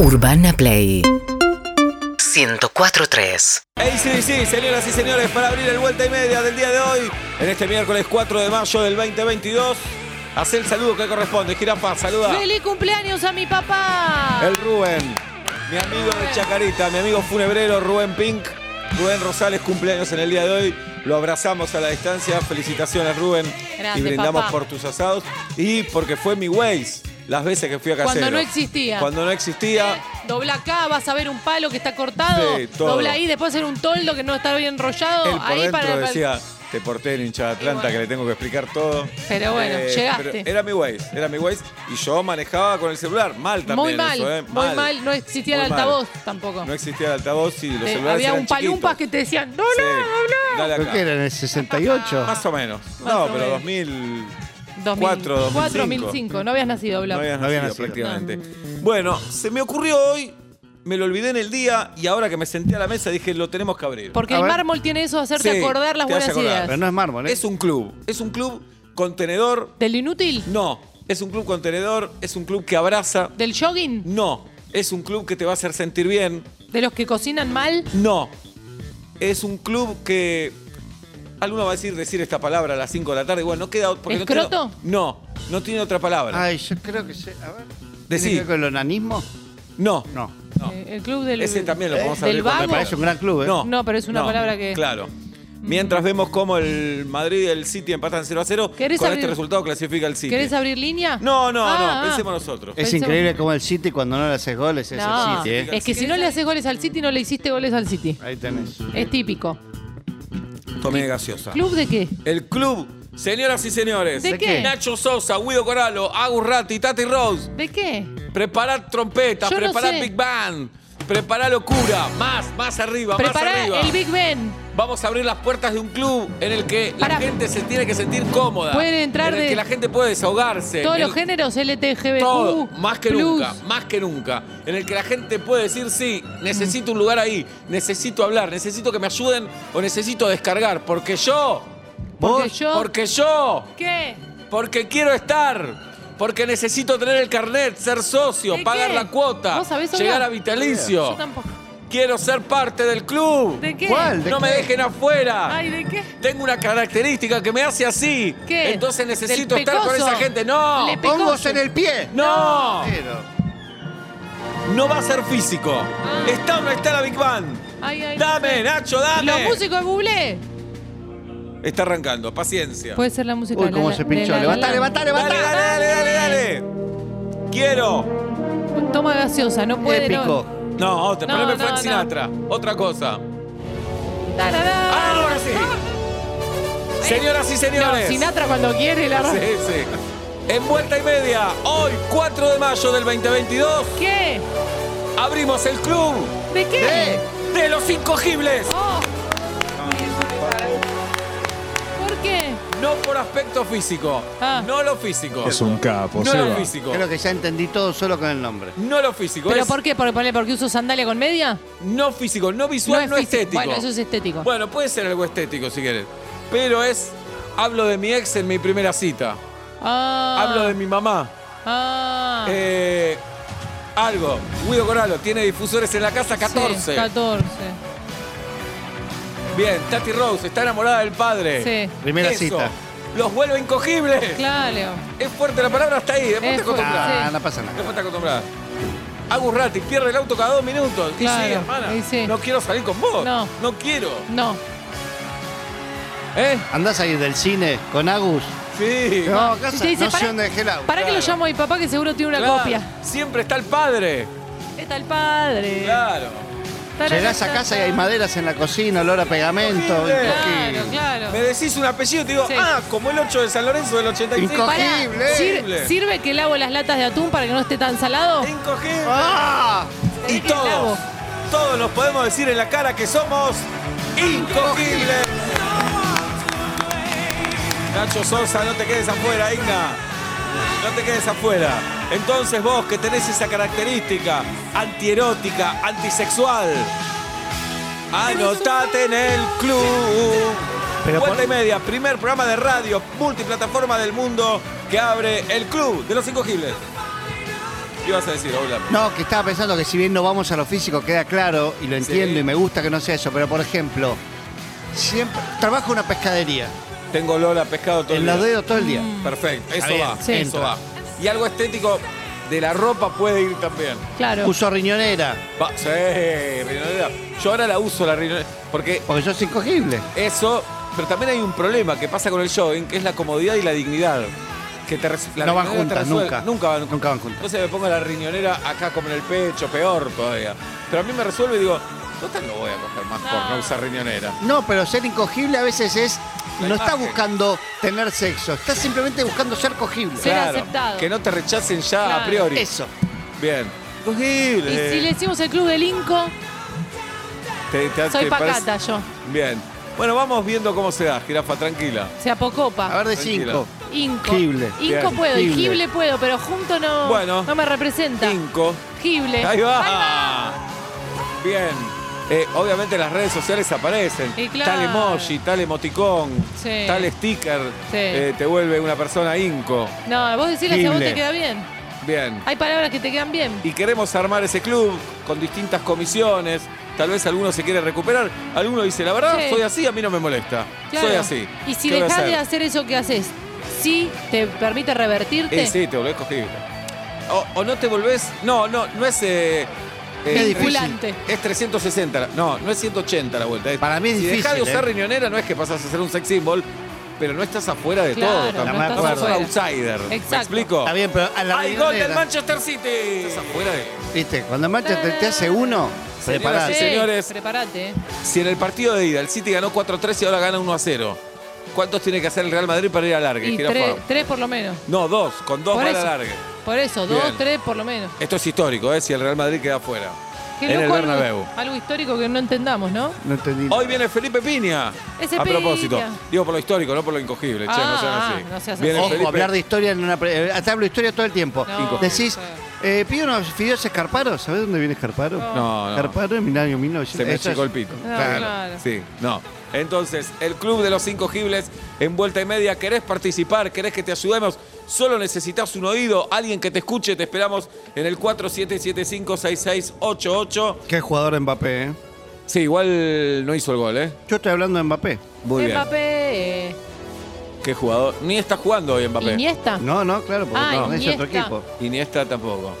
Urbana Play 104.3. ACDC, señoras y señores, para abrir el vuelta y media del día de hoy, en este miércoles 4 de mayo del 2022. Hacé el saludo que corresponde, Girapa, saluda. ¡Feliz cumpleaños a mi papá! El Rubén, mi amigo de Chacarita, mi amigo funebrero Rubén Pink. Rubén Rosales, cumpleaños en el día de hoy. Lo abrazamos a la distancia. Felicitaciones, Rubén. Grande, y brindamos papá por tus asados. Y porque fue mi Waze las veces que fui a Casero. Cuando no existía. Cuando no existía. Dobla acá, vas a ver un palo que está cortado. Sí, dobla ahí, después hacer un toldo que no está bien enrollado. Él por ahí dentro para decía, te porté el hincha de Atlanta, bueno, que le tengo que explicar todo. Pero bueno, llegaste. Pero era mi Waze. Y yo manejaba con el celular. Mal también. Muy mal, eso, Mal. No existía el altavoz tampoco. No existía el altavoz y los celulares había eran chiquitos. Había un palumpas que te decían, no. ¿Por qué era en el 68? Más o menos. No, pero 2000... 2004, 2005. No habías nacido, Blanco. No había nacido prácticamente. No. Bueno, se me ocurrió hoy, me lo olvidé en el día y ahora que me senté a la mesa dije, lo tenemos que abrir. Porque mármol tiene eso de hacerte acordar las buenas ideas. Pero no es mármol, ¿eh? Es un club contenedor. ¿Del inútil? No, es un club contenedor, es un club que abraza. ¿Del jogging? No, es un club que te va a hacer sentir bien. ¿De los que cocinan mal? No, es un club que... Alguno va a decir esta palabra a las 5 de la tarde. Bueno, no queda... Porque ¿escroto? No tiene otra palabra. Ay, yo creo que... A ver... ¿Tiene que ver con el onanismo? No. El club del... Ese también lo vamos a ver. Me parece un gran club, ¿eh? No, pero es una palabra que... Claro. Mientras vemos cómo el Madrid y el City empatan 0-0, este resultado clasifica el City. ¿Querés abrir línea? No, pensemos nosotros. Es increíble cómo el City cuando no le haces goles es el City, ¿eh? Es que si no le haces goles al City, no le hiciste goles al City. Ahí tenés. Es típico. Tomé gaseosa. ¿Club de qué? El club, señoras y señores. ¿De qué? Nacho Sosa, Guido Coralo, Agus Ratti, Tati Rose. ¿De qué? Preparad trompeta, preparad Big Band, preparad locura, más arriba, prepará más arriba. El Big Ben. Vamos a abrir las puertas de un club en el que la gente se tiene que sentir cómoda. Pueden entrar en el que la gente puede desahogarse. Todos los géneros, LGTBQ, todo, más que nunca. En el que la gente puede decir, sí, necesito un lugar ahí, necesito hablar, necesito que me ayuden o necesito descargar. Porque yo. ¿Qué? Porque quiero estar. Porque necesito tener el carnet, ser socio, pagar la cuota, llegar a vitalicio. Yo tampoco. Quiero ser parte del club. ¿De qué? ¿Cuál? No me dejen afuera. Ay, ¿de qué? Tengo una característica que me hace así. ¿Qué? Entonces necesito estar con esa gente. No. Hongos en el pie. No. No va a ser físico. Ah. Está o no está la Big Band. Ay, dame, Nacho, dame. Los músicos de Google. Está arrancando, paciencia. Puede ser la música. Uy, cómo se pinchó. Levantá. Dale. Quiero. Toma gaseosa, no puede. Épico. No, te poneme Frank Sinatra. Otra cosa. Dale. Ahora sí. ¿Ah? Señoras y señores. No, Sinatra cuando quiere la ropa. Sí. En vuelta y media, hoy, 4 de mayo del 2022. ¿Qué? Abrimos el club. ¿De qué? De los incogibles. Oh. No por aspecto físico, no lo físico. Es un capo, no Seba. Lo físico. Creo que ya entendí todo solo con el nombre. No lo físico. ¿Pero por qué? ¿Porque uso sandalia con media? No físico, no visual, no estético. Bueno, eso es estético. Bueno, puede ser algo estético si querés. Pero hablo de mi ex en mi primera cita. Hablo de mi mamá. Algo. Guido Coralo tiene difusores en la casa 14. Sí, 14. Bien, Tati Rose está enamorada del padre. Sí. Primera cita. Los vuelve incogibles. Claro. Es fuerte la palabra, hasta ahí. Después te acostumbras. No pasa nada. Después te acostumbras. Agus Ratti pierde el auto cada 2 minutos. Claro. Y sí, hermana. Y sí. No quiero salir con vos. No quiero. No. ¿Andás a ir del cine con Agus? Sí. No, casa, si dice, no sé dónde dejé el auto. Para que lo llamo a mi papá que seguro tiene una copia. Siempre está el padre. Claro. Llegás a casa y hay maderas en la cocina, olor a pegamento. Incogible. Claro. Me decís un apellido, te digo, como el 8 de San Lorenzo del 86. Incogible. ¿Sirve que lavo las latas de atún para que no esté tan salado? Incogible. Y todos nos podemos decir en la cara que somos incogibles. Nacho Sosa, no te quedes afuera, Igna. No te quedes afuera. Entonces vos que tenés esa característica antierótica, antisexual, anotate en el club. Vuelta y media, primer programa de radio multiplataforma del mundo que abre el club de los incogibles. ¿Qué ibas a decir, Ola? No, que estaba pensando que si bien no vamos a lo físico, queda claro, y lo entiendo, sí, y me gusta que no sea eso, pero por ejemplo, siempre trabajo en una pescadería. Tengo olor a pescado todo el día. En los dedos todo el día. Perfecto, eso bien, va, sí, eso va. Y algo estético de la ropa puede ir también. Claro. Uso riñonera. Va, sí, riñonera. Yo ahora la uso, la riñonera. Porque yo soy incogible. Eso, pero también hay un problema que pasa con el jogging, que es la comodidad y la dignidad. Que te no van juntas, nunca. Nunca van juntas. Entonces me pongo la riñonera acá como en el pecho, peor todavía. Pero a mí me resuelve y digo, total no voy a coger más por no usar riñonera. No, pero ser incogible a veces es... No está buscando tener sexo, está simplemente buscando ser cogible. Claro, aceptado. Que no te rechacen ya a priori. Eso. Bien. Cogible. Y si le decimos el club del Inco, soy pacata yo. Bien. Bueno, vamos viendo cómo se da, jirafa, tranquila. Se apocopa. A ver, de cinco. Inco. Gible. Inco puedo, y gible puedo, pero junto no, bueno, no me representa. Inco. Gible. Ahí va. Bien. Obviamente las redes sociales aparecen, claro, tal emoji, tal emoticón, sí, tal sticker, sí, te vuelve una persona inco. No, vos decís que a vos te queda bien. Bien. Hay palabras que te quedan bien. Y queremos armar ese club con distintas comisiones, tal vez alguno se quiere recuperar, alguno dice, la verdad, sí, soy así, a mí no me molesta, claro, soy así. Y si dejás de hacer eso que haces, ¿sí te permite revertirte? Sí, te volvés cogible. O no te volvés, no es... es 360, no es 180 la vuelta. Para mí es difícil. Si dejás de usar riñonera, no es que pasás a ser un sex symbol, pero no estás afuera de todo. Tampoco no sos outsider. Exacto. ¿Me explico? Está bien, pero a la ¡hay gol del Manchester City! Estás afuera de... Viste, cuando el Manchester te hace uno, preparate. Señores, preparate. Si en el partido de ida el City ganó 4-3 y ahora gana 1-0, ¿cuántos tiene que hacer el Real Madrid para ir a largue? 3 por lo menos. No, 2, con 2 para la largue. Por eso, 2, 3 por lo menos. Esto es histórico, si el Real Madrid queda afuera. En el Bernabéu. Algo histórico que no entendamos, ¿no? No entendí. Hoy viene Felipe Piña. A propósito. Digo por lo histórico, no por lo incogible. Che, no seas así. Viene Felipe. Hablar de historia en una... Te hablo de historia todo el tiempo. No, decís, pido unos fideos Escarparo. ¿Sabés dónde viene Escarparo? No. Escarparo en el año 1900. Se me achicó el pito. Claro. Sí, no. Entonces, el Club de los Incogibles en Vuelta y Media. ¿Querés participar? ¿Querés que te ayudemos? Solo necesitas un oído, alguien que te escuche. Te esperamos en el 4775-6688. Qué jugador Mbappé, Sí, igual no hizo el gol, Yo estoy hablando de Mbappé. Muy bien. Mbappé. Qué jugador. Ni está jugando hoy Mbappé. ¿Iniesta? No, claro, porque no es otro equipo. Iniesta tampoco.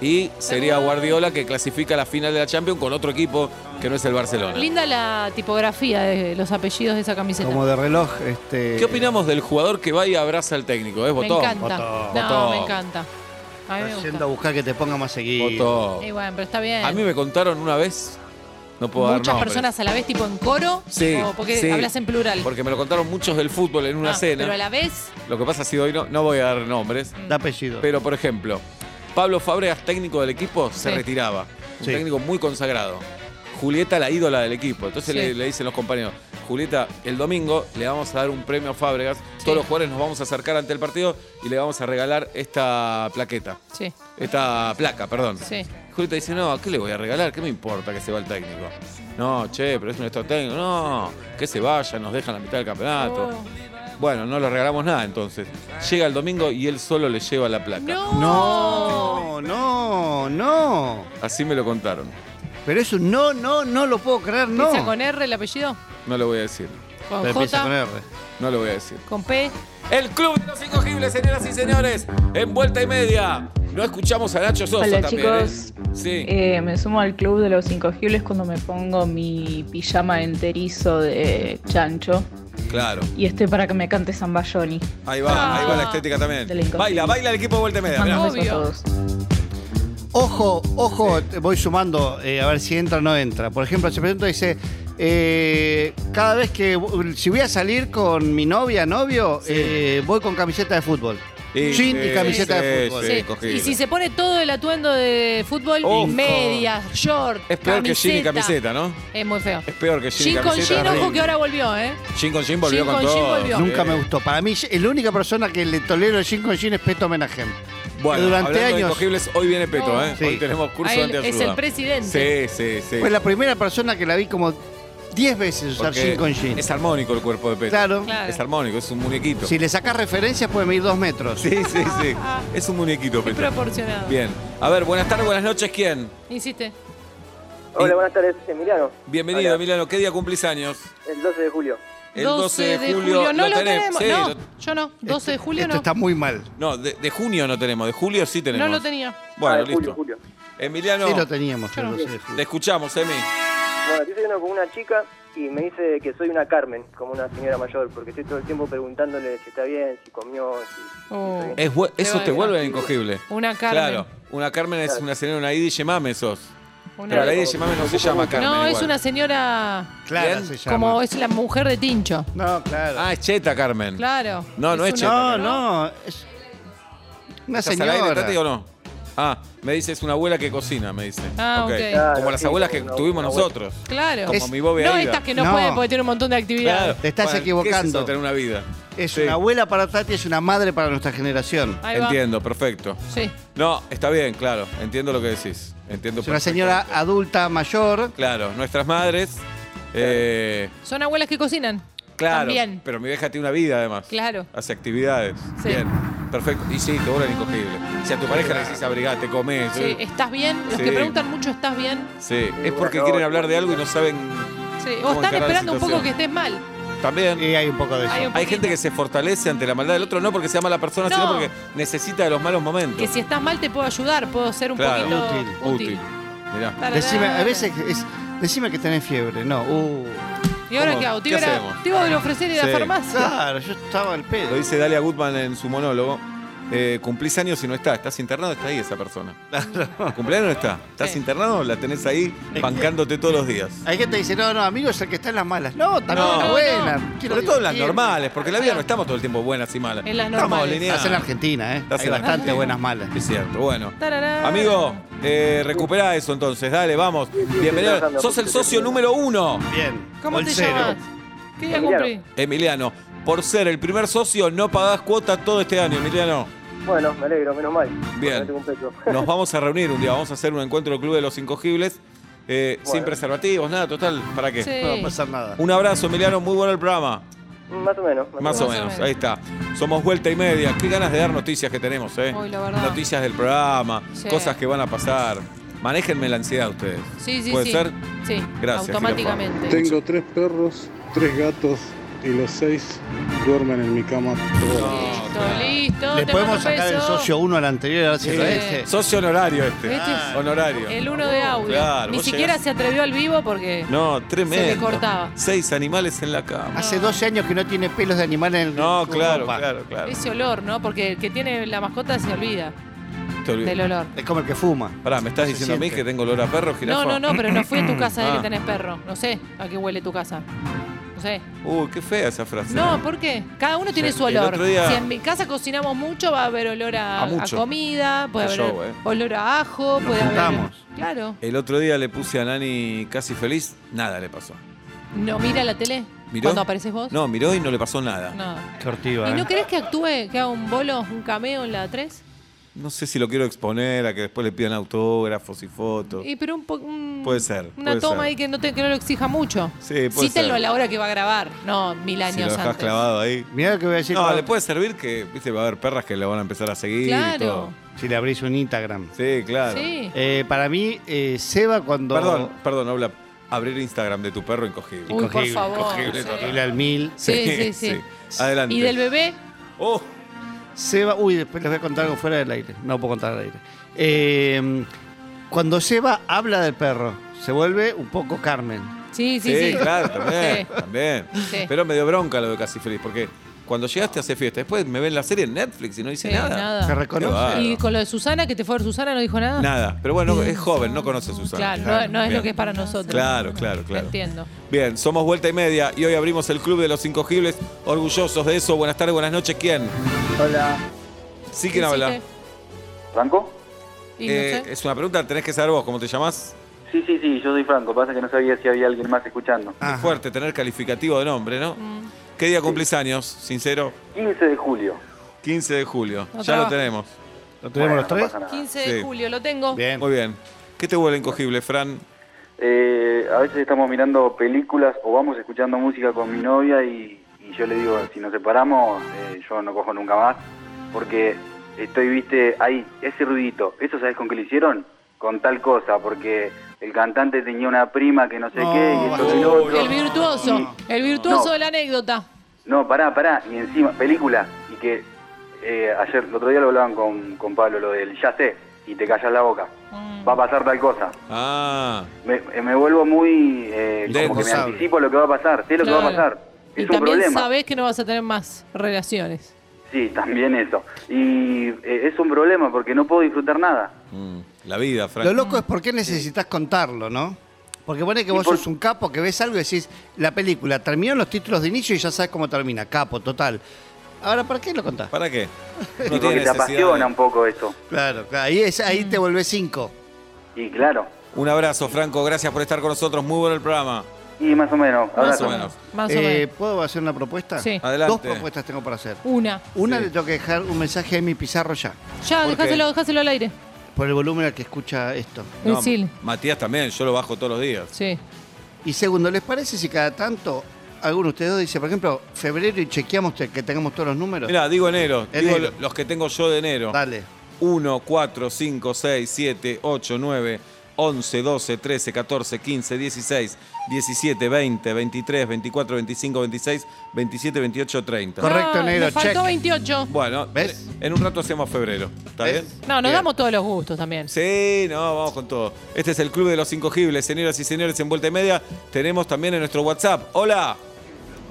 Y sería Guardiola, que clasifica la final de la Champions con otro equipo que no es el Barcelona. Linda la tipografía de los apellidos de esa camiseta. Como de reloj. ¿Qué opinamos del jugador que va y abraza al técnico? ¿Es Botón? Me encanta. Botón. Me encanta. A mí me gusta. Yendo a buscar que te ponga más seguido. Botón. Bueno, pero está bien. A mí me contaron una vez... No puedo muchas dar personas a la vez, tipo en coro, o porque hablas en plural. Porque me lo contaron muchos del fútbol en una cena. Pero a la vez... Lo que pasa es que hoy no voy a dar nombres. De apellido. Pero, por ejemplo... Pablo Fábregas, técnico del equipo, se retiraba. Un técnico muy consagrado. Julieta, la ídola del equipo. Entonces le dicen los compañeros, Julieta, el domingo le vamos a dar un premio a Fábregas. Todos los jugadores nos vamos a acercar ante el partido y le vamos a regalar esta plaqueta. Esta placa, perdón. Julieta dice, no, ¿a qué le voy a regalar? ¿Qué me importa que se va el técnico? No, pero es nuestro técnico. No, que se vaya, nos dejan la mitad del campeonato. Bueno, no le regalamos nada entonces. Llega el domingo y él solo le lleva la placa. No. Así me lo contaron. Pero eso no lo puedo creer, no. ¿Empieza con R el apellido? No lo voy a decir. ¿Con J? Empieza con R. No lo voy a decir. ¿Con P? El Club de los Incogibles, señoras y señores, en Vuelta y Media. No escuchamos a Nacho Sosa. Hola, también, chicos. Sí. Me sumo al Club de los Incogibles cuando me pongo mi pijama enterizo de chancho. Claro. Y estoy para que me cante Zambayoni. Ahí va la estética también. Baila el equipo de Vuelta y Media. Mirá. Obvio. Ojo, voy sumando, a ver si entra o no entra. Por ejemplo, se pregunta y dice, cada vez que, si voy a salir con mi novio, voy con camiseta de fútbol. Jean y camiseta de fútbol. Y si se pone todo el atuendo de fútbol, medias, short, es peor camiseta, que jean y camiseta, ¿no? Es muy feo. Es peor que jean y camiseta. Jean con jean, ojo que ahora volvió, Jean con jean volvió con todo. Nunca me gustó. Para mí, la única persona que le tolero el jean con jean es Peto Menahem. Bueno, durante años. De incogibles, hoy viene Peto, Hoy tenemos curso de antiayuda. Es el presidente. Sí. Pues la primera persona que la vi como... 10 veces usar jean con jean. Es armónico el cuerpo de Pedro. Claro. Es armónico, es un muñequito. Si le sacás referencias puede medir 2 metros. Sí, sí, sí. Es un muñequito, Pedro. Proporcionado. Bien. A ver, buenas tardes, buenas noches, ¿quién? Insiste. Hola, buenas tardes, Emiliano. Bienvenido, Emiliano. ¿Qué día cumplís años? El 12 de julio. El 12 de julio no lo tenemos. Sí, no, yo no. 12 de julio no. Esto está muy mal. No, de junio no tenemos. De julio sí tenemos. No lo tenía. Bueno, listo. Julio. Emiliano. Sí lo teníamos. No. Te escuchamos, Emi. Bueno, yo estoy hablando con una chica y me dice que soy una Carmen, como una señora mayor, porque estoy todo el tiempo preguntándole si está bien, si comió, si... Eso te vuelve incogible. Una Carmen. Claro. Una Carmen es una señora, una Idi Yemame sos. Pero la Idi Yemame no se llama Carmen. No, es una señora... Claro, se llama. Como es la mujer de Tincho. No, claro. Ah, es cheta Carmen. Claro. No, no es cheta. No, no. Es una señora. ¿Estás al aire, Tati, o no? Ah, me dice, es una abuela que cocina, me dice. Ah, ok. Claro, como las abuelas que tuvimos nosotros. Claro. Como mi Bobby Aida. No estas que no pueden porque tienen un montón de actividades. Claro. Te estás equivocando. ¿Qué es eso, tener una vida? Es una abuela para Tati, es una madre para nuestra generación. Entiendo, perfecto. Sí. No, está bien, claro. Entiendo lo que decís. Entiendo. Es una señora adulta, mayor. Claro, nuestras madres. Son abuelas que cocinan. Claro. También. Pero mi vieja tiene una vida, además. Claro. Hace actividades. Sí. Bien. Perfecto. Y sí, te vuelven incogible. Si a tu pareja le decís abrigate, comés. Sí, ¿estás bien? Los que preguntan mucho, ¿estás bien? Sí, es porque quieren hablar de algo y no saben. Sí, o están esperando un poco que estés mal. También. Y hay un poco de eso. Hay gente que se fortalece ante la maldad del otro, no porque sea mala persona, sino porque necesita de los malos momentos. Que si estás mal te puedo ayudar, puedo ser un poquito útil. Mirá. Decime, a veces decime que tenés fiebre, no. ¿Y ahora qué hago? ¿Te iba a ofrecer en la farmacia? Claro, yo estaba al pedo. Lo dice Dalia Goodman en su monólogo. Cumplís años y no está. Estás internado, está ahí esa persona. Claro. ¿Cumpleaños no está? ¿Estás internado? La tenés ahí bancándote todos los días. Hay gente que dice, no, amigo es el que está en las malas. No, también en las buenas. Sobre todo en las normales, porque en la vida no estamos todo el tiempo buenas y malas. En las normales. Estás en la Argentina, ¿eh? Hay bastante buenas malas. Es cierto, bueno. Amigo, recuperá eso entonces. Dale, vamos. Bienvenido. Sos el socio número 1. Bien. ¿Cómo te llamas? ¿Qué día cumplí? Emiliano. Por ser el primer socio, no pagás cuota todo este año, Emiliano. Bueno, me alegro, menos mal. Bien. Nos vamos a reunir un día, vamos a hacer un encuentro del Club de los Incogibles. Sin preservativos, nada, total, ¿para qué? No va a pasar nada. Un abrazo, Emiliano, muy bueno el programa. Más o menos. Más o menos, ahí está. Somos vuelta y media. Qué ganas de dar noticias que tenemos, ¿eh? Uy, la verdad. Noticias del programa, cosas que van a pasar. Manéjenme la ansiedad ustedes. Sí, sí, ¿Puede ser? Sí, gracias. Automáticamente. Tengo 3 perros, 3 gatos. Y los 6 duermen en mi cama. Listo. Le podemos sacar el socio 1 al anterior, a ver si lo deje. Socio honorario honorario. El 1 de audio. Claro, ni siquiera se atrevió al vivo porque tremendo. Se le cortaba. 6 animales en la cama. Hace 12 años que no tiene pelos de animales en el claro. Ese olor, ¿no? Porque el que tiene la mascota se olvida. Del olor. Es como el que fuma. Pará, ¿me estás diciendo a mí que tengo olor a perro, jirafa? No, pero no fui a tu casa de que tenés perro. No sé a qué huele tu casa. No sé. Uy, qué fea esa frase. No, ¿por qué? Cada uno tiene su olor. Si en mi casa cocinamos mucho, va a haber olor a comida, puede haber olor a ajo, puede haber. Claro. El otro día le puse a Nani casi feliz, nada le pasó. No mira la tele. ¿Miró? ¿Cuando apareces vos? No, miró y no le pasó nada. Sortiva, ¿y no querés que actúe, que haga un bolo, un cameo en la 3? No sé si lo quiero exponer a que después le pidan autógrafos y fotos. Pero puede ser. Una toma ahí que no lo exija mucho. Sí, puede ser. Cítenlo a la hora que va a grabar. No, 1000 años antes. Si lo dejás clavado ahí. Mirá lo que voy a decir. No, le puede servir que, viste, va a haber perras que le van a empezar a seguir. Claro. Y todo. Si le abrís un Instagram. Sí, claro. Sí. Para mí, Seba cuando... Perdón, habla... Abrir Instagram de tu perro incogible. Uy, incogible, por favor. Incogible, sí. Al 1000. Sí. Adelante. ¿Y del bebé? ¡Oh! Seba, después les voy a contar algo fuera del aire. No puedo contar al aire. Cuando Seba habla del perro, se vuelve un poco Carmen. Sí. Claro, también. Sí. Pero me dio bronca lo de Casi Feliz, porque cuando llegaste hace fiesta, después me ven la serie en Netflix y no dice nada. Se reconoce. Y con lo de Susana, que te fue a ver Susana, no dijo nada. Nada, pero bueno, es joven, no conoce a Susana. Claro, no es lo que es para nosotros. Claro. Entiendo. Bien, somos Vuelta y Media y hoy abrimos el Club de los Incogibles. Orgullosos de eso. Buenas tardes, buenas noches. ¿Quién? Hola. ¿Sí? ¿Quién habla? ¿Franco? Es una pregunta, tenés que saber vos, ¿cómo te llamás? Sí, yo soy Franco, pasa que no sabía si había alguien más escuchando. Es fuerte tener calificativo de nombre, ¿no? ¿Qué día cumplís años, sincero? 15 de julio. 15 de julio, ya lo tenemos. ¿Lo tenemos los tres? 15 de julio, lo tengo. Bien. Muy bien. ¿Qué te huele incogible, Fran? A veces estamos mirando películas o vamos escuchando música con mi novia y yo le digo, si nos separamos, yo no cojo nunca más, porque estoy, viste, ahí, ese ruidito, ¿eso sabes con qué lo hicieron? Con tal cosa, porque el cantante tenía una prima que no sé qué, y esto y lo otro. El virtuoso de la anécdota. No, pará, y encima, película, y que ayer, el otro día lo hablaban con Pablo, lo del ya sé, y te callas la boca. Va a pasar tal cosa. Me vuelvo muy... como que me anticipo lo que va a pasar. Sé lo que va a pasar. Es un problema. Y también sabés que no vas a tener más relaciones. Sí, también eso. Y es un problema porque no puedo disfrutar nada. La vida, Frank. Lo loco es por qué necesitas contarlo, ¿no? Porque pone que vos sos un capo que ves algo y decís, la película terminó los títulos de inicio y ya sabes cómo termina. Capo, total. Ahora, ¿para qué lo contás? ¿Para qué? No, porque te apasiona un poco esto. Claro. Ahí te volvés 5. Y claro. Un abrazo, Franco. Gracias por estar con nosotros. Muy bueno el programa. Y más o menos. Más o menos. ¿Puedo hacer una propuesta? Sí. Adelante. 2 propuestas tengo para hacer. Una le tengo que dejar un mensaje a Emi Pizarro ya. Ya, dejáselo al aire. Por el volumen al que escucha esto. No, Matías también, yo lo bajo todos los días. Sí. Y segundo, ¿les parece si cada tanto... alguno de ustedes dos dice, por ejemplo, febrero y chequeamos que tengamos todos los números? Mirá, digo enero. Digo los que tengo yo de enero. Dale. 1, 4, 5, 6, 7, 8, 9, 11, 12, 13, 14, 15, 16, 17, 20, 23, 24, 25, 26, 27, 28, 30. Correcto, enero, me faltó check. 28. Bueno, ¿ves? En un rato hacemos febrero. ¿Está bien? No, nos damos todos los gustos también. Sí, vamos con todo. Este es el Club de los Incogibles, señoras y señores, en Vuelta y Media. Tenemos también en nuestro WhatsApp. Hola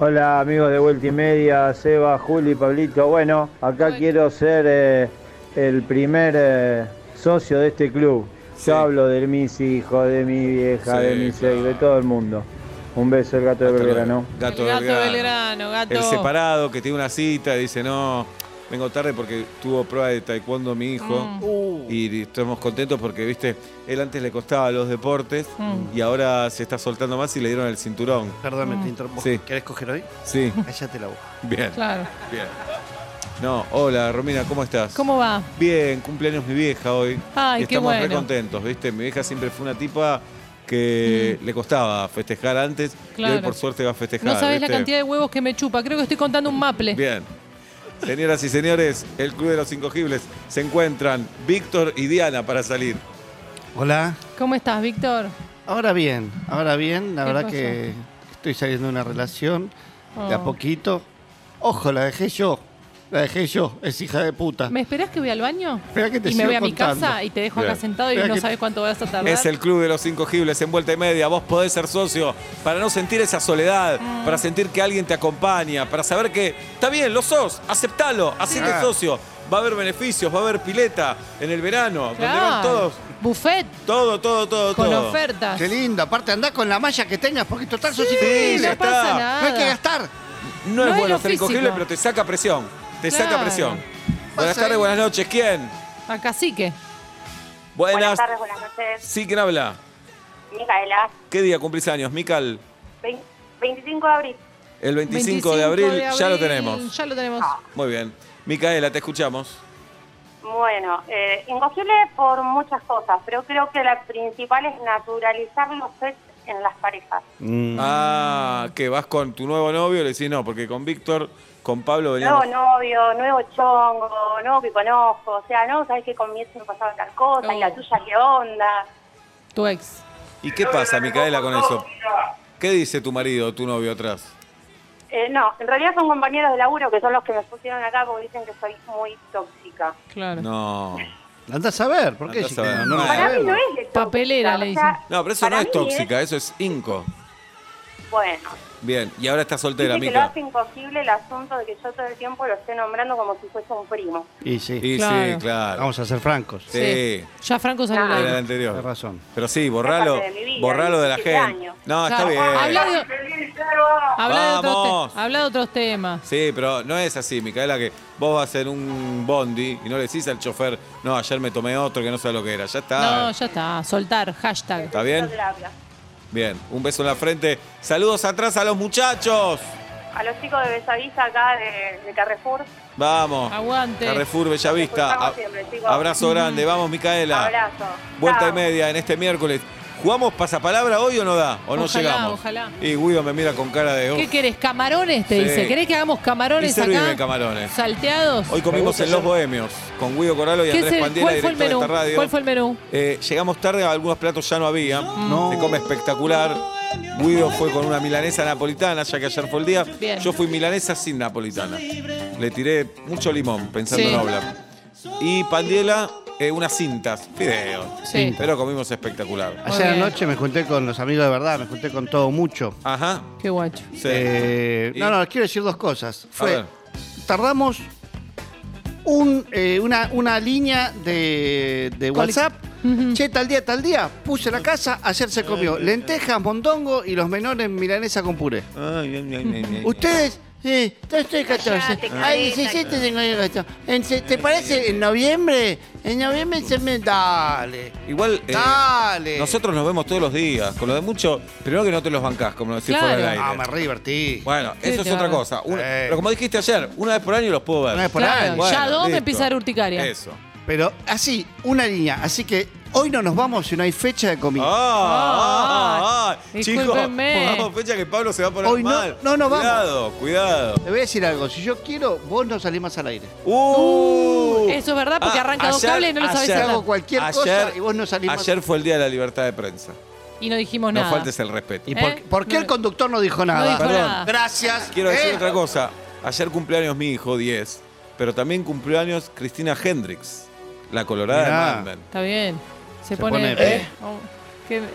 amigos de Vuelta y Media, Seba, Juli, Pablito. Bueno, acá quiero ser el primer socio de este club. Yo hablo de mis hijos, de mi vieja, de mis ex, de todo el mundo. Un beso, el gato de Belgrano. Gato Belgrano. El separado que tiene una cita y dice, no, vengo tarde porque tuvo prueba de taekwondo mi hijo. Y estamos contentos porque, viste, él antes le costaba los deportes y ahora se está soltando más y le dieron el cinturón. Perdón, te interrumpo. Sí. ¿Querés coger hoy? Sí. Cállate la boca. Bien. Claro. Bien. No, hola, Romina, ¿cómo estás? ¿Cómo va? Bien, cumpleaños mi vieja hoy. Ay, qué bueno. Estamos re contentos, viste. Mi vieja siempre fue una tipa que le costaba festejar antes y hoy por suerte va a festejar. No sabés la cantidad de huevos que me chupa. Creo que estoy contando un maple. Bien. Señoras y señores, el Club de los Incogibles. Se encuentran Víctor y Diana para salir. Hola. ¿Cómo estás, Víctor? Ahora bien. La verdad que estoy saliendo de una relación de a poquito. Ojo, la dejé yo, es hija de puta. ¿Me esperás que voy al baño? Esperá que te sigo contando. Y me voy a mi casa y te dejo acá sentado y no sabes cuánto vas a tardar. Es el Club de los Incogibles en Vuelta y Media. Vos podés ser socio para no sentir esa soledad, para sentir que alguien te acompaña, para saber que está bien, lo sos, aceptalo, hacete socio. Va a haber beneficios, va a haber pileta en el verano, donde van todos. Buffet. Todo. Con ofertas. Qué lindo. Aparte andás con la malla que tengas porque total sos incogible. No pasa nada. No hay que gastar. No es bueno ser incogible, pero te saca presión. Buenas tardes, buenas noches. ¿Quién? A Cacique. Buenas tardes, buenas noches. Sí, ¿quién habla? Micaela. ¿Qué día cumplís años, Mical? 25 de abril. El 25 de abril ya lo tenemos. Muy bien. Micaela, te escuchamos. Bueno, incogible por muchas cosas, pero creo que la principal es naturalizar los sexos en las parejas. Que vas con tu nuevo novio y le decís no, porque con Víctor... Con Pablo veníamos... Nuevo novio, nuevo chongo, nuevo que conozco. O sea, no, sabes que con mi ex me pasaba tal cosa, y la tuya, ¿qué onda? Tu ex. ¿Y qué pasa, Micaela, con eso? ¿Qué dice tu marido, tu novio atrás? No, en realidad son compañeros de laburo que son los que me pusieron acá porque dicen que soy muy tóxica. Claro. No. Andás a ver, ¿por qué? No, para mí no es de tóxica. Papelera, le dicen. No, pero eso no es tóxica, eso es inco. Bueno. Bien, y ahora está soltera, Mica. Lo hace imposible el asunto de que yo todo el tiempo lo esté nombrando como si fuese un primo. Y sí, claro. Vamos a ser francos. Sí. Ya Franco salió del anterior. Tienes razón. Pero sí, borralo de la gente. No, está bien. Habla de otros temas. Sí, pero no es así, Micaela, que vos vas en un bondi y no le decís al chofer, no, ayer me tomé otro que no sabe lo que era. Ya está. No, ya está. Soltar, hashtag. ¿Está bien? Bien, un beso en la frente. Saludos atrás a los muchachos. A los chicos de Bellavista acá de Carrefour. Vamos. Aguante. Carrefour, Bellavista. Siempre, abrazo grande. Vamos, Micaela. Abrazo. Vuelta y Media en este miércoles. ¿Jugamos pasapalabra hoy o no da? ¿O no llegamos? Ojalá. Y Guido me mira con cara de... ¿Qué querés? ¿Camarones? Te dice. ¿Querés que hagamos camarones acá? Camarones. ¿Salteados? Hoy comimos en Los Bohemios con Guido Coralo y Andrés Pandiela, director de esta radio. ¿Cuál fue el menú? Llegamos tarde, algunos platos ya no había. No. Se come espectacular. Guido fue con una milanesa napolitana, ya que ayer fue el día. Bien. Yo fui milanesa sin napolitana. Le tiré mucho limón, pensando en hablar. Y Pandiela... unas cintas, fideos. Sí. Pero comimos espectacular. Ayer anoche me junté con los amigos de verdad, me junté con todo mucho. Ajá. Qué guacho. Sí. No, quiero decir dos cosas. Fue, tardamos una línea de WhatsApp. Che, tal día, puse la casa, ayer se comió lentejas, mondongo y los menores milanesa con puré. Ustedes... Sí, 314. Hay 17, 58. ¿Te parece en noviembre? En noviembre se me... Dale. Igual, dale. Nosotros nos vemos todos los días. Con lo de mucho, primero que no te los bancás, como decís por el aire. Ah, me re divertí. Bueno, eso es otra cosa. Pero como dijiste ayer, una vez por año los puedo ver. Una vez por año. Bueno, ya dos me empieza a dar urticaria. Eso. Pero así, una línea. Así que hoy no nos vamos si no hay fecha de comida. Chicos, pongamos fecha que Pablo se va a poner hoy mal. No, cuidado, vamos. Cuidado. Te voy a decir algo. Si yo quiero, vos no salís más al aire. Eso es verdad, porque arranca dos cables y no lo sabés. Hago cualquier cosa y vos no salís más. Ayer fue el día de la libertad de prensa. Y no dijimos nada. No faltes el respeto. ¿Y por qué el conductor no dijo nada? No dijo nada. Gracias. Quiero decir otra cosa. Ayer cumpleaños mi hijo, 10. Pero también cumpleaños Cristina Hendricks. La colorada de Mandan. Está bien. Se pone...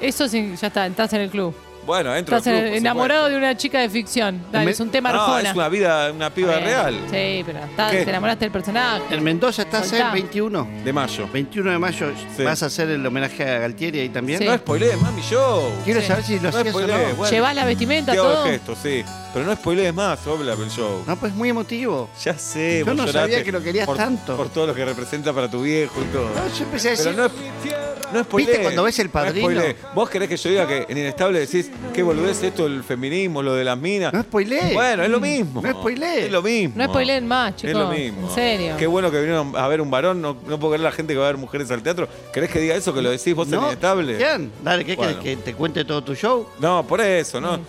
Eso sí, ya está, estás en el club. Bueno, entro al club. Estás enamorado de una chica de ficción. Dale, es un tema Arjona. No, es una vida, una piba real. Sí, pero te enamoraste del personaje. En Mendoza estás el 21 de mayo. 21 de mayo vas a hacer el homenaje a Galtieri ahí también. Sí. No spoilees, mami, yo. Quiero saber si lo hacías o no. Bueno, llevas la vestimenta, todo. Gesto, sí. Pero no spoilees más, obla, el show. No, pues muy emotivo. Ya sé. Yo no sabía que lo querías tanto. Por todo lo que representa para tu viejo y todo. No, yo empecé a decir... No spoilé. ¿Viste cuando ves El Padrino? No spoilé. ¿Vos querés que yo diga que en Inestable decís qué boludez esto del feminismo, lo de las minas? No spoilé. Bueno, es lo mismo. No spoilé. Es lo mismo. No spoilen más, chicos. Es lo mismo. En serio. Qué bueno que vinieron a ver un varón. No puedo creer la gente que va a ver mujeres al teatro. ¿Querés que diga eso, que lo decís vos en Inestable? ¿Quién? Dale, ¿qué querés? ¿Que te cuente todo tu show? No, por eso, ¿no? No.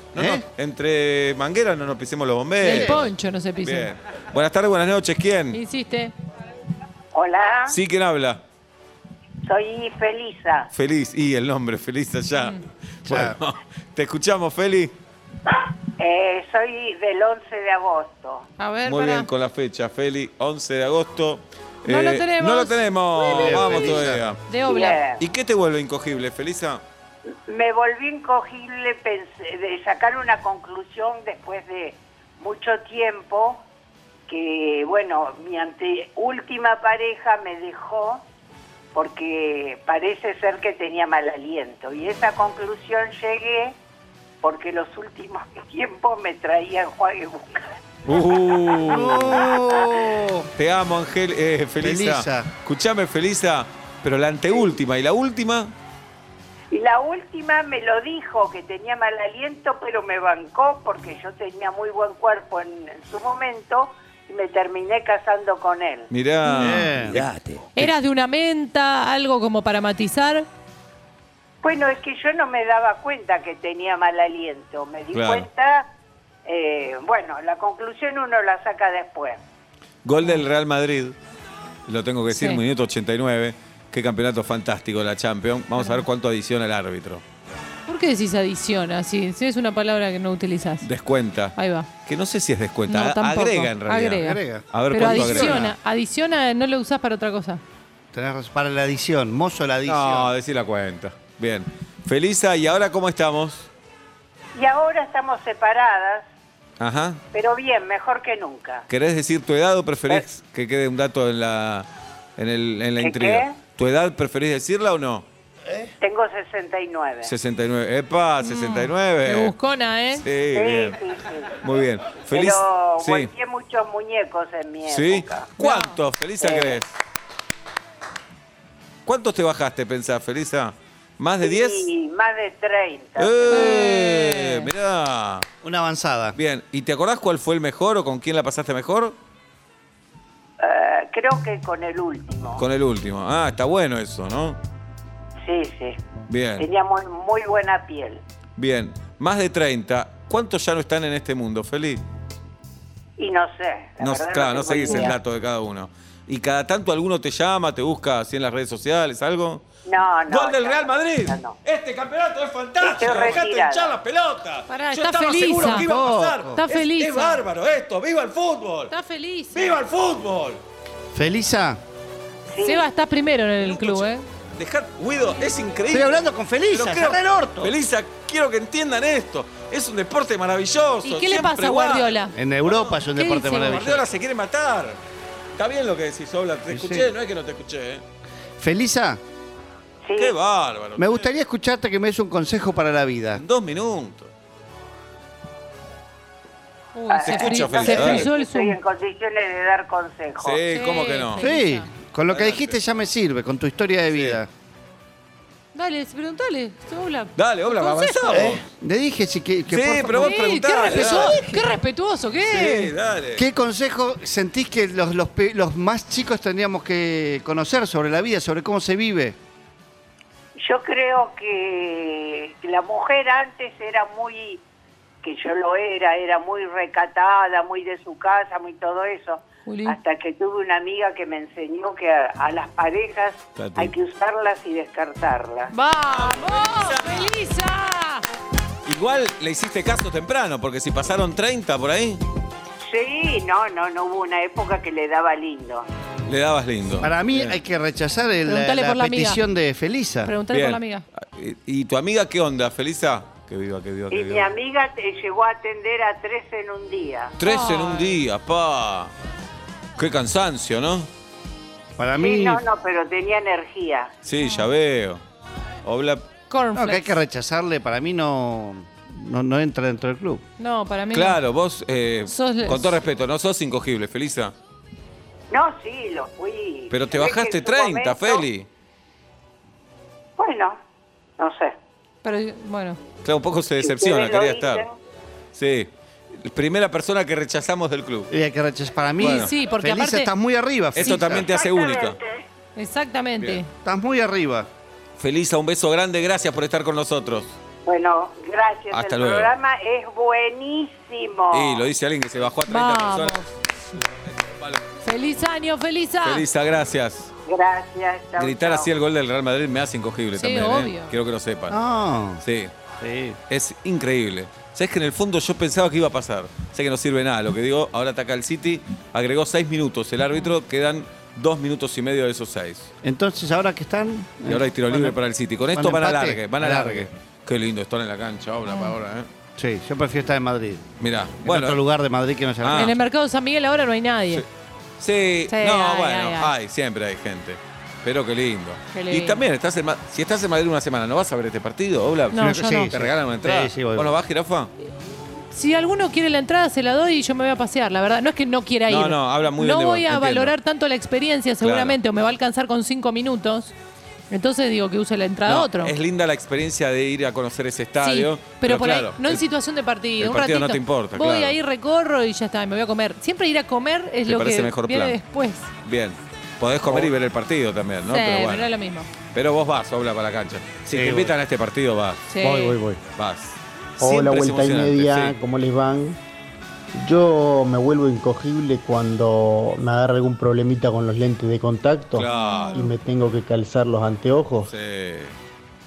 Entre mangueras no nos pisemos los bomberos. El poncho no se pisen. Bien. Buenas tardes, buenas noches. ¿Quién? Insiste. Hola. Sí, ¿quién habla? Soy Felisa. Feliz, y el nombre, Felisa ya. Bueno, te escuchamos, Feli. Soy del 11 de agosto. A ver, muy bien con la fecha, Feli, 11 de agosto. No lo tenemos. No lo tenemos, bien, vamos Felisa. Todavía. De obla. ¿Y qué te vuelve incogible, Felisa? Me volví incogible de sacar una conclusión después de mucho tiempo que, bueno, mi última pareja me dejó porque parece ser que tenía mal aliento. Y esa conclusión llegué porque los últimos tiempos me traían juegue bucal. Te amo, Felisa. Escuchame, Felisa, pero la anteúltima, ¿y la última? Y la última me lo dijo, que tenía mal aliento, pero me bancó porque yo tenía muy buen cuerpo en su momento. Y me terminé casando con él. Mirá. ¿Eras de una menta, algo como para matizar? Bueno, es que yo no me daba cuenta que tenía mal aliento. Me di cuenta... bueno, la conclusión uno la saca después. Gol del Real Madrid. Lo tengo que decir, minuto 89. Qué campeonato fantástico la Champions. Vamos a ver cuánto adiciona el árbitro. ¿Por qué decís adiciona? Si es una palabra que no utilizás. Descuenta. Ahí va. Que no sé si es descuenta. No, agrega en realidad. Agrega. A ver pero cuánto adiciona. Agrega. Adiciona no lo usás para otra cosa. Tenés para la adición. Mozo la adición. No, decís la cuenta. Bien. Felisa, ¿y ahora cómo estamos? Y ahora estamos separadas. Ajá. Pero bien, mejor que nunca. ¿Querés decir tu edad o preferís que quede un dato en la intriga? ¿Qué? ¿Tu edad preferís decirla o no? Tengo 69. 69. Epa, 69. Me buscona, ¿eh? Sí, bien. Muy bien. Feliz. Pero volteé muchos muñecos en mi época. ¿Cuántos, Felisa, crees? ¿Cuántos te bajaste, pensás, Felisa? ¿Más de 10? Sí, más de 30. Mirá. Una avanzada. Bien. ¿Y te acordás cuál fue el mejor o con quién la pasaste mejor? Creo que con el último. Con el último. Ah, está bueno eso, ¿no? sí, sí. Bien. Teníamos muy buena piel. Bien. Más de 30. ¿Cuántos ya no están en este mundo, Feli? Y no sé. No, claro, no seguís el dato de cada uno. ¿Y cada tanto alguno te llama, te busca así en las redes sociales, algo? No, no. ¡Gol del Real Madrid! No, no. Este campeonato es fantástico. Dejate hinchar la pelota. Pará, yo estaba Felisa. Seguro que iba a pasar. Está Felisa. Es bárbaro esto. ¡Viva el fútbol! Está Felisa. ¡Viva el fútbol! Felisa. Sí. Seba está primero en el club, ¿eh? Dejar, Guido, es increíble. Estoy hablando con Felisa, cerrá el orto. Felisa, quiero que entiendan esto. Es un deporte maravilloso. ¿Y qué le pasa a Guardiola? En Europa es un deporte maravilloso. Guardiola se quiere matar. Está bien lo que decís, Obla. Te escuché, no es que no te escuché, ¿eh? Felisa. Sí. Qué bárbaro. Me gustaría escucharte que me des un consejo para la vida. En 2 minutos. Te escucho, Felisa. Estoy en condiciones de dar consejos. Sí, ¿cómo que no? Sí. Con lo que dijiste ya me sirve, con tu historia de vida. Dale, preguntale. Obla. Dale, Obla, avanzamos. Le dije si que sí, pero vos preguntale. Qué respetuoso, ¿qué? Sí, dale. ¿Qué consejo sentís que los más chicos tendríamos que conocer sobre la vida, sobre cómo se vive? Yo creo que la mujer antes era muy, que yo lo era muy recatada, muy de su casa, muy todo eso. Juli. Hasta que tuve una amiga que me enseñó que a las parejas Tati. Hay que usarlas y descartarlas. ¡Vamos, Felisa! Igual le hiciste caso temprano, porque si pasaron 30 por ahí. Sí, no hubo una época que le daba lindo. Le dabas lindo. Para mí bien. Hay que rechazar la petición amiga. De Felisa. Preguntale bien. Por la amiga. ¿Y tu amiga qué onda, Felisa? Que viva, que viva, que viva. Y mi amiga llegó a atender a 3 en un día. 3 en un día, pa. Qué cansancio, ¿no? Para mí... Sí, pero tenía energía. Sí, ya veo. Obla... que hay que rechazarle, para mí no entra dentro del club. No, para mí claro, no. Vos, con todo respeto, no sos incogible, Felisa. No, sí, lo fui. Pero te bajaste 30, momento... Feli. Bueno, no sé. Pero, bueno. Claro, un poco se decepciona, quería estar. Sí. Primera persona que rechazamos del club. Para mí, bueno, sí, porque Felisa, aparte... estás muy arriba. Felisa. Eso también te hace única. Exactamente. Bien. Estás muy arriba. Felisa, un beso grande. Gracias por estar con nosotros. Bueno, gracias. Hasta luego. El programa es buenísimo. Sí, lo dice alguien que se bajó a 30 personas. Vale. ¡Feliz año, Felisa! Felisa, gracias. Gracias. Chau, gritar chau. Así el gol del Real Madrid me hace incogible también. Obvio. Quiero que lo sepan. Sí. Sí. Es increíble. ¿Sabés que en el fondo yo pensaba que iba a pasar? Sé que no sirve nada lo que digo. Ahora ataca el City. Agregó 6 minutos. El árbitro quedan 2 minutos y medio de esos 6. Entonces, ¿ahora qué están? Y ahora hay tiro libre para el City. Con esto van a largue. Qué lindo estar en la cancha ahora, ¿eh? Sí, yo prefiero estar en Madrid. Mirá. En otro lugar de Madrid que no sea. En el mercado de San Miguel ahora no hay nadie. Sí. Hay, siempre hay gente. Pero qué lindo. Y también, si estás en Madrid una semana, ¿no vas a ver este partido, Obla? No, yo no. ¿Te regalan una entrada? Sí, ¿vos no vas, Jirafa? Si alguno quiere la entrada, se la doy y yo me voy a pasear, la verdad. No es que no quiera ir. No, habla muy bien de vos. No voy a valorar tanto la experiencia, seguramente, o me va a alcanzar con 5 minutos. Entonces digo que use la entrada otro. Es linda la experiencia de ir a conocer ese estadio. Sí, pero por ahí, no en situación de partido. El un partido ratito, no te importa, voy ahí, recorro y ya está, me voy a comer. Siempre ir a comer es lo que mejor viene plan. Después. Bien. Podés comer y ver el partido también, ¿no? Sí, pero es lo mismo. Pero vos vas, Obla, para la cancha. Si te invitan a este partido, vas. Sí. Voy. Vas. Hola, vuelta y media, ¿cómo les van? Yo me vuelvo incogible cuando me agarra algún problemita con los lentes de contacto y me tengo que calzar los anteojos. Sí.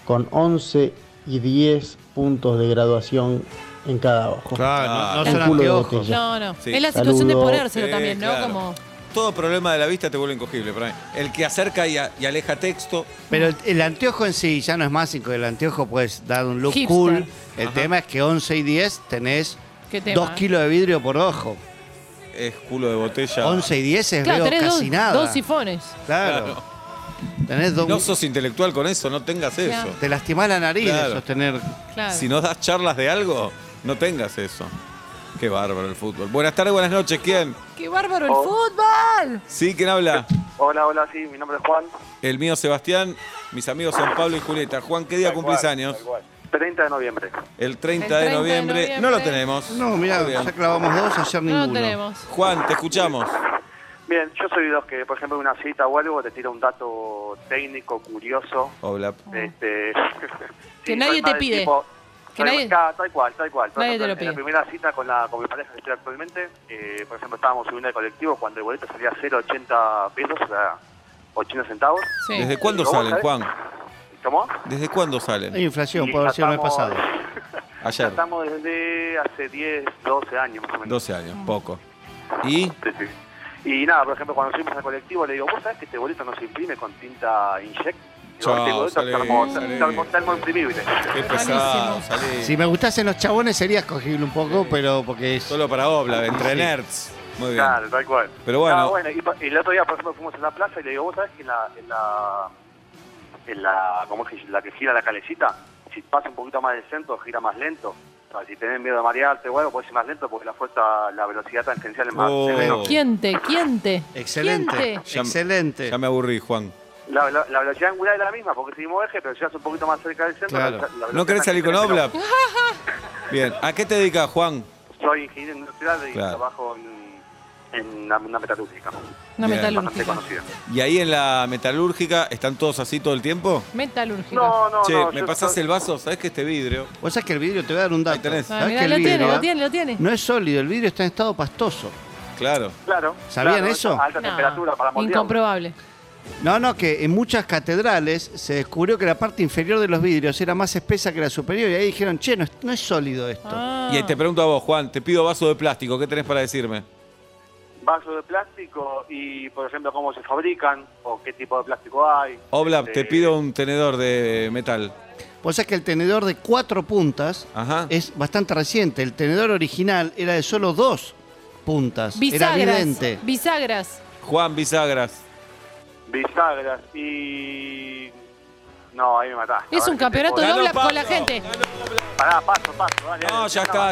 Con 11 y 10 puntos de graduación en cada ojo. Claro, no son anteojos. No. Sí. Es la situación de ponérselo también, ¿no? Claro. Como... Todo problema de la vista te vuelve incogible. El que acerca y aleja texto. Pero el anteojo en sí ya no es mágico. El anteojo puedes dar un look hipster. Cool. El tema es que 11 y 10 tenés 2 kilos de vidrio por ojo. Es culo de botella. 11 y 10 es veo casi nada. 2 sifones. Claro. Tenés no sos intelectual con eso, no tengas eso. Te lastimás la nariz de sostener. Claro. Si no das charlas de algo, no tengas eso. Qué bárbaro el fútbol. Buenas tardes, buenas noches. ¿Quién? ¡Qué bárbaro el fútbol! Sí, ¿quién habla? Hola, sí, mi nombre es Juan. El mío, Sebastián. Mis amigos son Pablo y Julieta. Juan, ¿qué día cumplís años? 30 de noviembre. El 30 de noviembre. No lo tenemos. No, mirá, ya clavamos 2, ayer ninguno. No lo tenemos. Juan, te escuchamos. Bien, yo soy de los que, por ejemplo, una cita o algo, te tiro un dato técnico, curioso. Hola. Que nadie te pide. Tipo, que nadie... Tal cual. Nadie te lo pide. En la primera cita con mi pareja que estoy actualmente, por ejemplo, estábamos en una de colectivo cuando el boleto salía 0,80 pesos, o sea, 80 centavos. Sí. ¿Desde cuándo salen, Juan? ¿Cómo? ¿Desde cuándo salen? Hay inflación, puede haber sido el mes pasado. Ayer. Estamos desde hace 10, 12 años más o menos. 12 años, poco. ¿Y? Sí. Y nada, por ejemplo, cuando subimos al colectivo le digo, ¿vos sabés que este boleto no se imprime con tinta Inject? Digo, este boleto es termoimprimible. Qué pesado, salí. Si me gustasen los chabones sería escogible un poco, pero porque es... Solo para Obla, entre nerds. Muy bien. Claro, tal cual. Pero bueno... Nada, bueno y el otro día, por ejemplo, fuimos a la plaza y le digo, ¿vos sabés que en la ¿cómo es que, la que gira la calecita? Si pasa un poquito más del centro, gira más lento. O sea, si tenés miedo de marearte o algo, podés ir más lento porque la fuerza, la velocidad tangencial es más... ¿Quién te? Excelente. Ya me aburrí, Juan. La velocidad angular es la misma porque seguimos eje, pero si vas un poquito más cerca del centro... Claro. La ¿No querés salir con Oblap? No. Bien. ¿A qué te dedicas, Juan? Soy ingeniero industrial y trabajo en una metalúrgica. Una metalúrgica. ¿Y ahí en la metalúrgica están todos así todo el tiempo? Metalúrgica. No. Che, no, ¿me pasás el vaso? ¿Sabés que este vidrio? Vos sabés que el vidrio, te voy a dar un dato. ¿Sabés que el vidrio? Lo tiene. No es sólido, el vidrio está en estado pastoso. Claro. ¿Sabían eso? Alta temperatura para moldear. Incomprobable. No, que en muchas catedrales se descubrió que la parte inferior de los vidrios era más espesa que la superior y ahí dijeron, che, no es sólido esto. Ah. Y ahí te pregunto a vos, Juan, te pido vaso de plástico, ¿qué tenés para decirme? Vasos de plástico y, por ejemplo, cómo se fabrican o qué tipo de plástico hay. Obla, te pido un tenedor de metal. Pues es que el tenedor de 4 puntas es bastante reciente. El tenedor original era de solo 2 puntas. Bisagras. Era evidente. Bisagras. Juan, bisagras. Bisagras y... No, ahí me matás. Es un campeonato de Oblap con la gente. Pará, paso. Dale. No, ya está. No,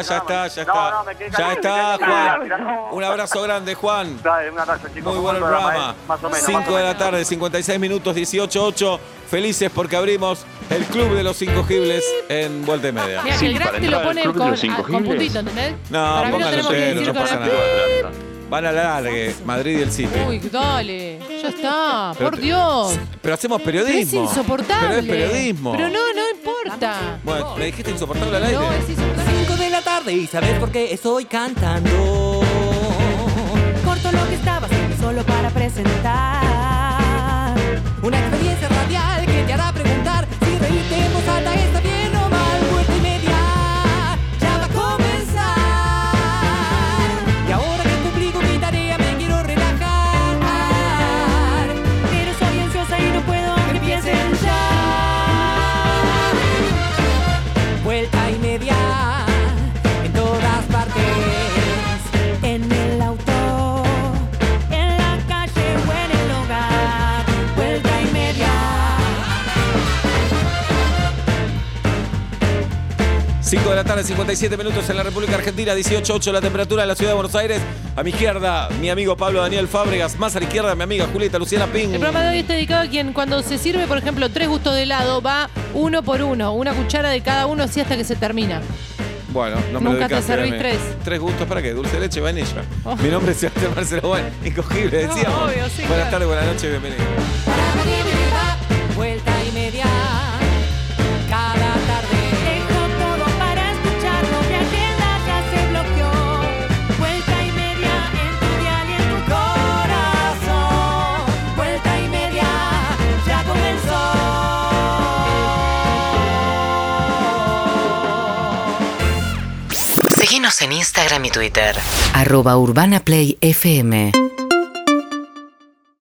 me quedé caliente. Ya está, Juan. Un abrazo grande, Juan. Dale, un abrazo, chicos. Muy buen programa. Más o menos. 5 de la tarde, 56 minutos, 18:08. Felices porque abrimos el Club de los Incogibles en Vuelta y Media. Mira, que el Gran te lo pone con puntito, ¿entendés? No, pónganlo entero, no pasa nada. Van a la largue, Madrid y el City. Uy, dale, ya está, por Dios. Pero hacemos periodismo. Es insoportable. Pero es periodismo. Pero no importa. Bueno, ¿me dijiste insoportable al aire? No, es insoportable. 5 de la tarde y saber por qué estoy cantando. Corto lo que estaba haciendo solo para presentar una experiencia radial que te hará preguntar si reírte en voz alta está bien o mal. Vuelta y media, ya va a comenzar. Y ahora que de la tarde, 57 minutos en la República Argentina, 18:08 la temperatura de la ciudad de Buenos Aires. A mi izquierda, mi amigo Pablo Daniel Fábregas. Más a la izquierda, mi amiga Julieta Luciana Pink. El programa de hoy está dedicado a quien cuando se sirve, por ejemplo, 3 gustos de helado, va uno por uno, una cuchara de cada uno así hasta que se termina. Bueno, no me nunca lo te servís 3. 3 gustos, ¿para qué? Dulce de leche, vainilla. Oh. Mi nombre es Sebastián Marcelo Bueno, incogible, decíamos. No, obvio, sí, buenas tardes, buenas noches, bienvenido. Vuelta y media, cada tarde. En Instagram y Twitter @UrbanaPlayFM